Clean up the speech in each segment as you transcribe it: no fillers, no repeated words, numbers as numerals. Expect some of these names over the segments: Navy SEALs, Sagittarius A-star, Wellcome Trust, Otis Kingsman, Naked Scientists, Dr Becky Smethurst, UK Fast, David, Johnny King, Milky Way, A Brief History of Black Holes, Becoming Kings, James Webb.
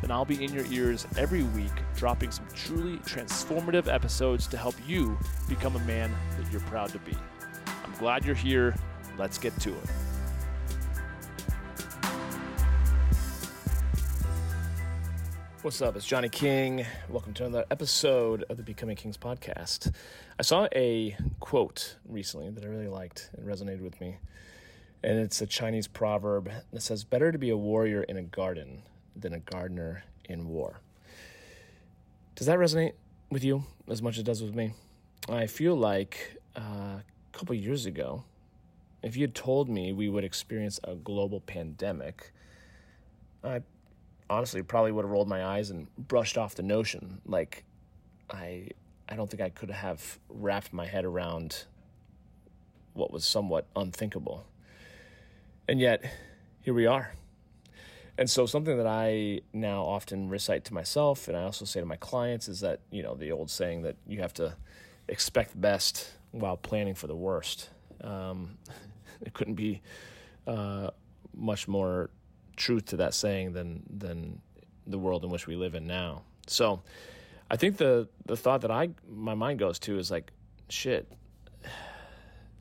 then I'll be in your ears every week, dropping some truly transformative episodes to help you become a man that you're proud to be. I'm glad you're here. Let's get to it. What's up? It's Johnny King. Welcome to another episode of the Becoming Kings podcast. I saw a quote recently that I really liked. It resonated with me. And it's a Chinese proverb that says, "Better to be a warrior in a garden than a gardener in war." Does that resonate with you as much as it does with me? I feel like a couple years ago, if you had told me we would experience a global pandemic, I honestly probably would have rolled my eyes and brushed off the notion. Like, I don't think I could have wrapped my head around what was somewhat unthinkable. And yet, here we are. And so something that I now often recite to myself, and I also say to my clients, is that, you know, the old saying that you have to expect the best while planning for the worst. It couldn't be much more truth to that saying than the world in which we live in now. So I think the thought that my mind goes to is like, shit,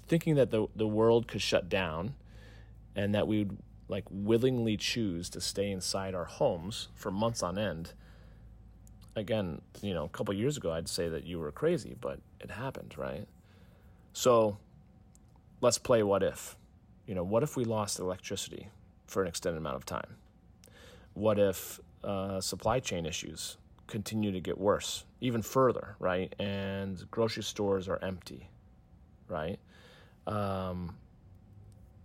thinking that the world could shut down and that we would like willingly choose to stay inside our homes for months on end. Again, you know, a couple of years ago, I'd say that you were crazy, but it happened, right? So let's play what if. You know, what if we lost electricity for an extended amount of time? What if supply chain issues continue to get worse, even further, right? And grocery stores are empty, right?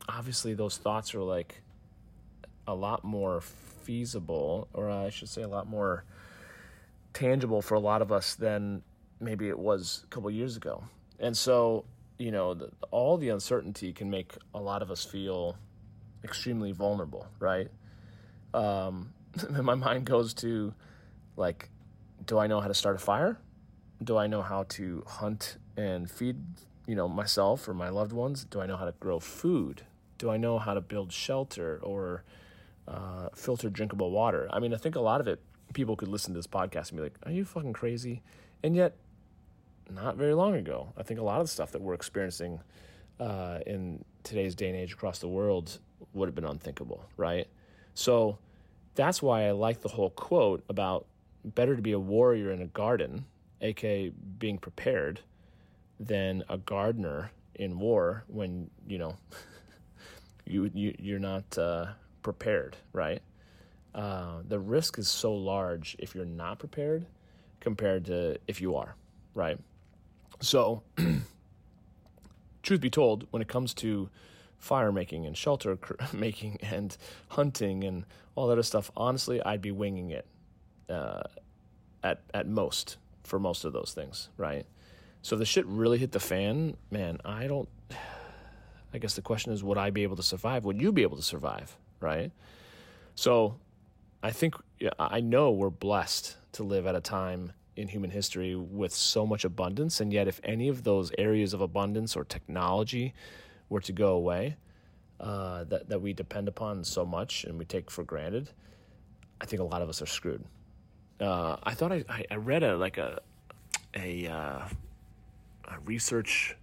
Obviously, those thoughts are like a lot more feasible, or I should say a lot more tangible for a lot of us than maybe it was a couple of years ago. And so, you know, all the uncertainty can make a lot of us feel extremely vulnerable, right? And my mind goes to, like, do I know how to start a fire? Do I know how to hunt and feed, you know, myself or my loved ones? Do I know how to grow food? Do I know how to build shelter or filter drinkable water? I mean, I think a lot of it, people could listen to this podcast and be like, are you fucking crazy? And yet, not very long ago, I think a lot of the stuff that we're experiencing in today's day and age across the world would have been unthinkable, right? So that's why I like the whole quote about better to be a warrior in a garden, aka being prepared, than a gardener in war when, you know, you're not prepared, right? The risk is so large if you're not prepared compared to if you are, right? So truth be told, when it comes to fire making and shelter making and hunting and all that other stuff, honestly, I'd be winging it at most for most of those things, right? So the shit really hit the fan, man. I guess the question is, would I be able to survive? Would you be able to survive, right? So I know we're blessed to live at a time in human history with so much abundance. And yet if any of those areas of abundance or technology were to go away, that we depend upon so much and we take for granted, I think a lot of us are screwed. I thought I read a research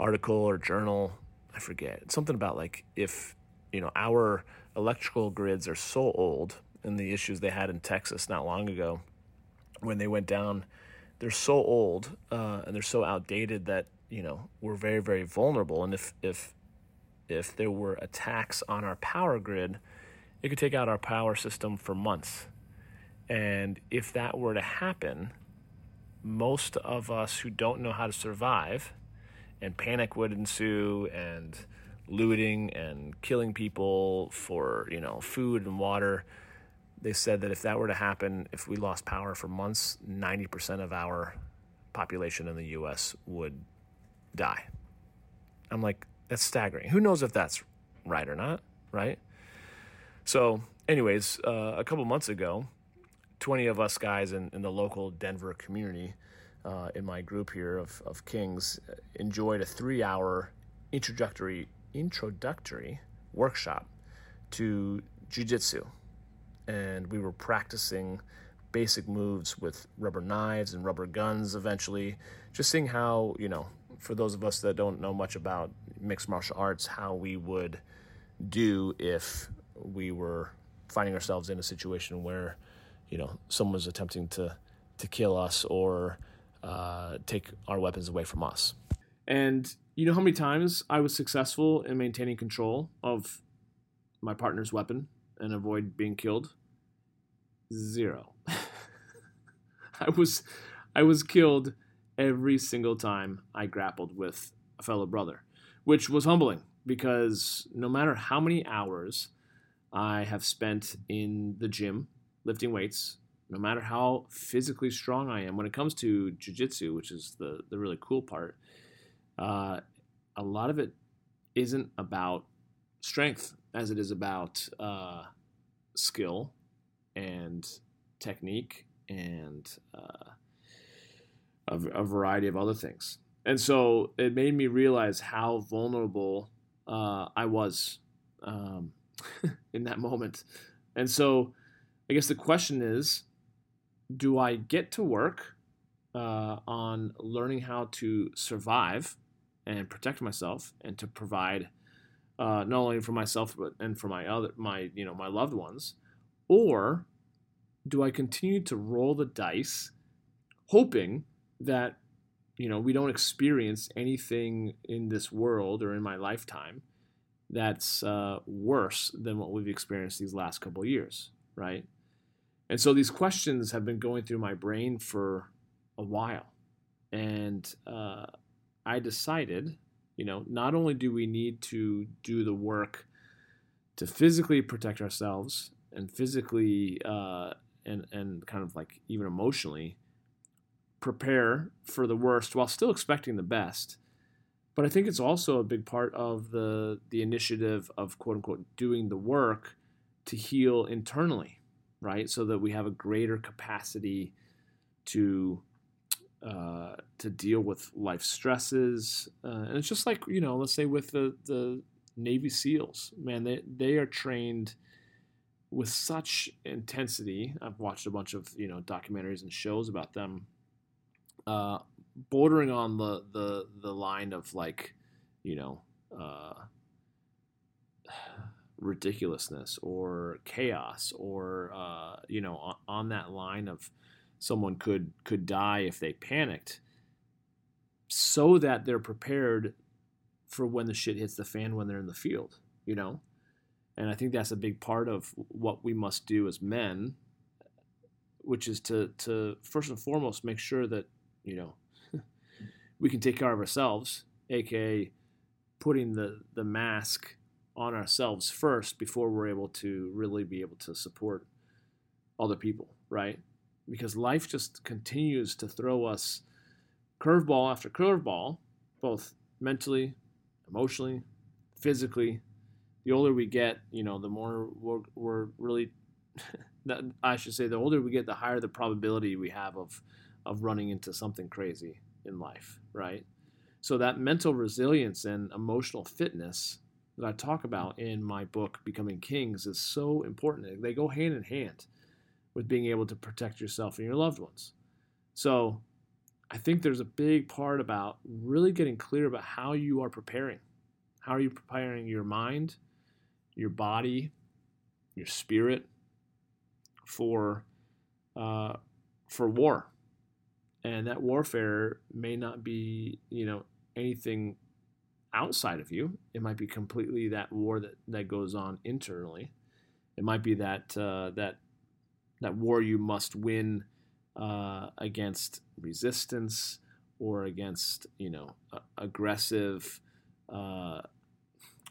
article or journal, I forget, something about like, if, you know, our electrical grids are so old, and the issues they had in Texas not long ago when they went down, they're so old and they're so outdated that, you know, we're very, very vulnerable. And if there were attacks on our power grid, it could take out our power system for months. And if that were to happen, most of us who don't know how to survive, and panic would ensue, and looting and killing people for, you know, food and water, They said that if that were to happen, if we lost power for months, 90% of our population in the U.S. would die. I'm like, that's staggering. Who knows if that's right or not, right? So anyways, a couple months ago, 20 of us guys in the local Denver community in my group here of Kings enjoyed a 3-hour introductory workshop to jiu-jitsu. And we were practicing basic moves with rubber knives and rubber guns eventually, just seeing how, you know, for those of us that don't know much about mixed martial arts, how we would do if we were finding ourselves in a situation where, you know, someone's attempting to kill us or take our weapons away from us. And you know how many times I was successful in maintaining control of my partner's weapon and avoid being killed? Zero. I was killed every single time I grappled with a fellow brother, which was humbling because no matter how many hours I have spent in the gym lifting weights, no matter how physically strong I am, when it comes to jiu-jitsu, which is the really cool part, a lot of it isn't about strength as it is about skill and technique and a variety of other things. And so it made me realize how vulnerable I was in that moment. And so I guess the question is, do I get to work on learning how to survive and protect myself and to provide not only for myself but and for my loved ones, or do I continue to roll the dice hoping that, you know, we don't experience anything in this world or in my lifetime that's worse than what we've experienced these last couple of years, right? And so these questions have been going through my brain for a while. And I decided, you know, not only do we need to do the work to physically protect ourselves and physically and kind of like even emotionally prepare for the worst while still expecting the best, but I think it's also a big part of the initiative of, quote unquote, doing the work to heal internally, right? So that we have a greater capacity to deal with life stresses. And it's just like, you know, let's say with the Navy SEALs, man, they are trained with such intensity. I've watched a bunch of, you know, documentaries and shows about them, bordering on the line of, like, you know, ridiculousness or chaos or, you know, on that line of someone could die if they panicked, so that they're prepared for when the shit hits the fan when they're in the field, you know? And I think that's a big part of what we must do as men, which is to first and foremost make sure that, you know, we can take care of ourselves, aka putting the mask on ourselves first before we're able to really be able to support other people, right? Because life just continues to throw us curveball after curveball, both mentally, emotionally, physically. The older we get, you know, the more we're really, I should say, the older we get, the higher the probability we have of running into something crazy in life, right? So that mental resilience and emotional fitness that I talk about in my book, Becoming Kings, is so important. They go hand in hand with being able to protect yourself and your loved ones. So I think there's a big part about really getting clear about how you are preparing. How are you preparing your mind, your body, your spirit for war? And that warfare may not be, you know, anything outside of you. It might be completely that war that goes on internally. It might be that war you must win against resistance or against, you know, aggressive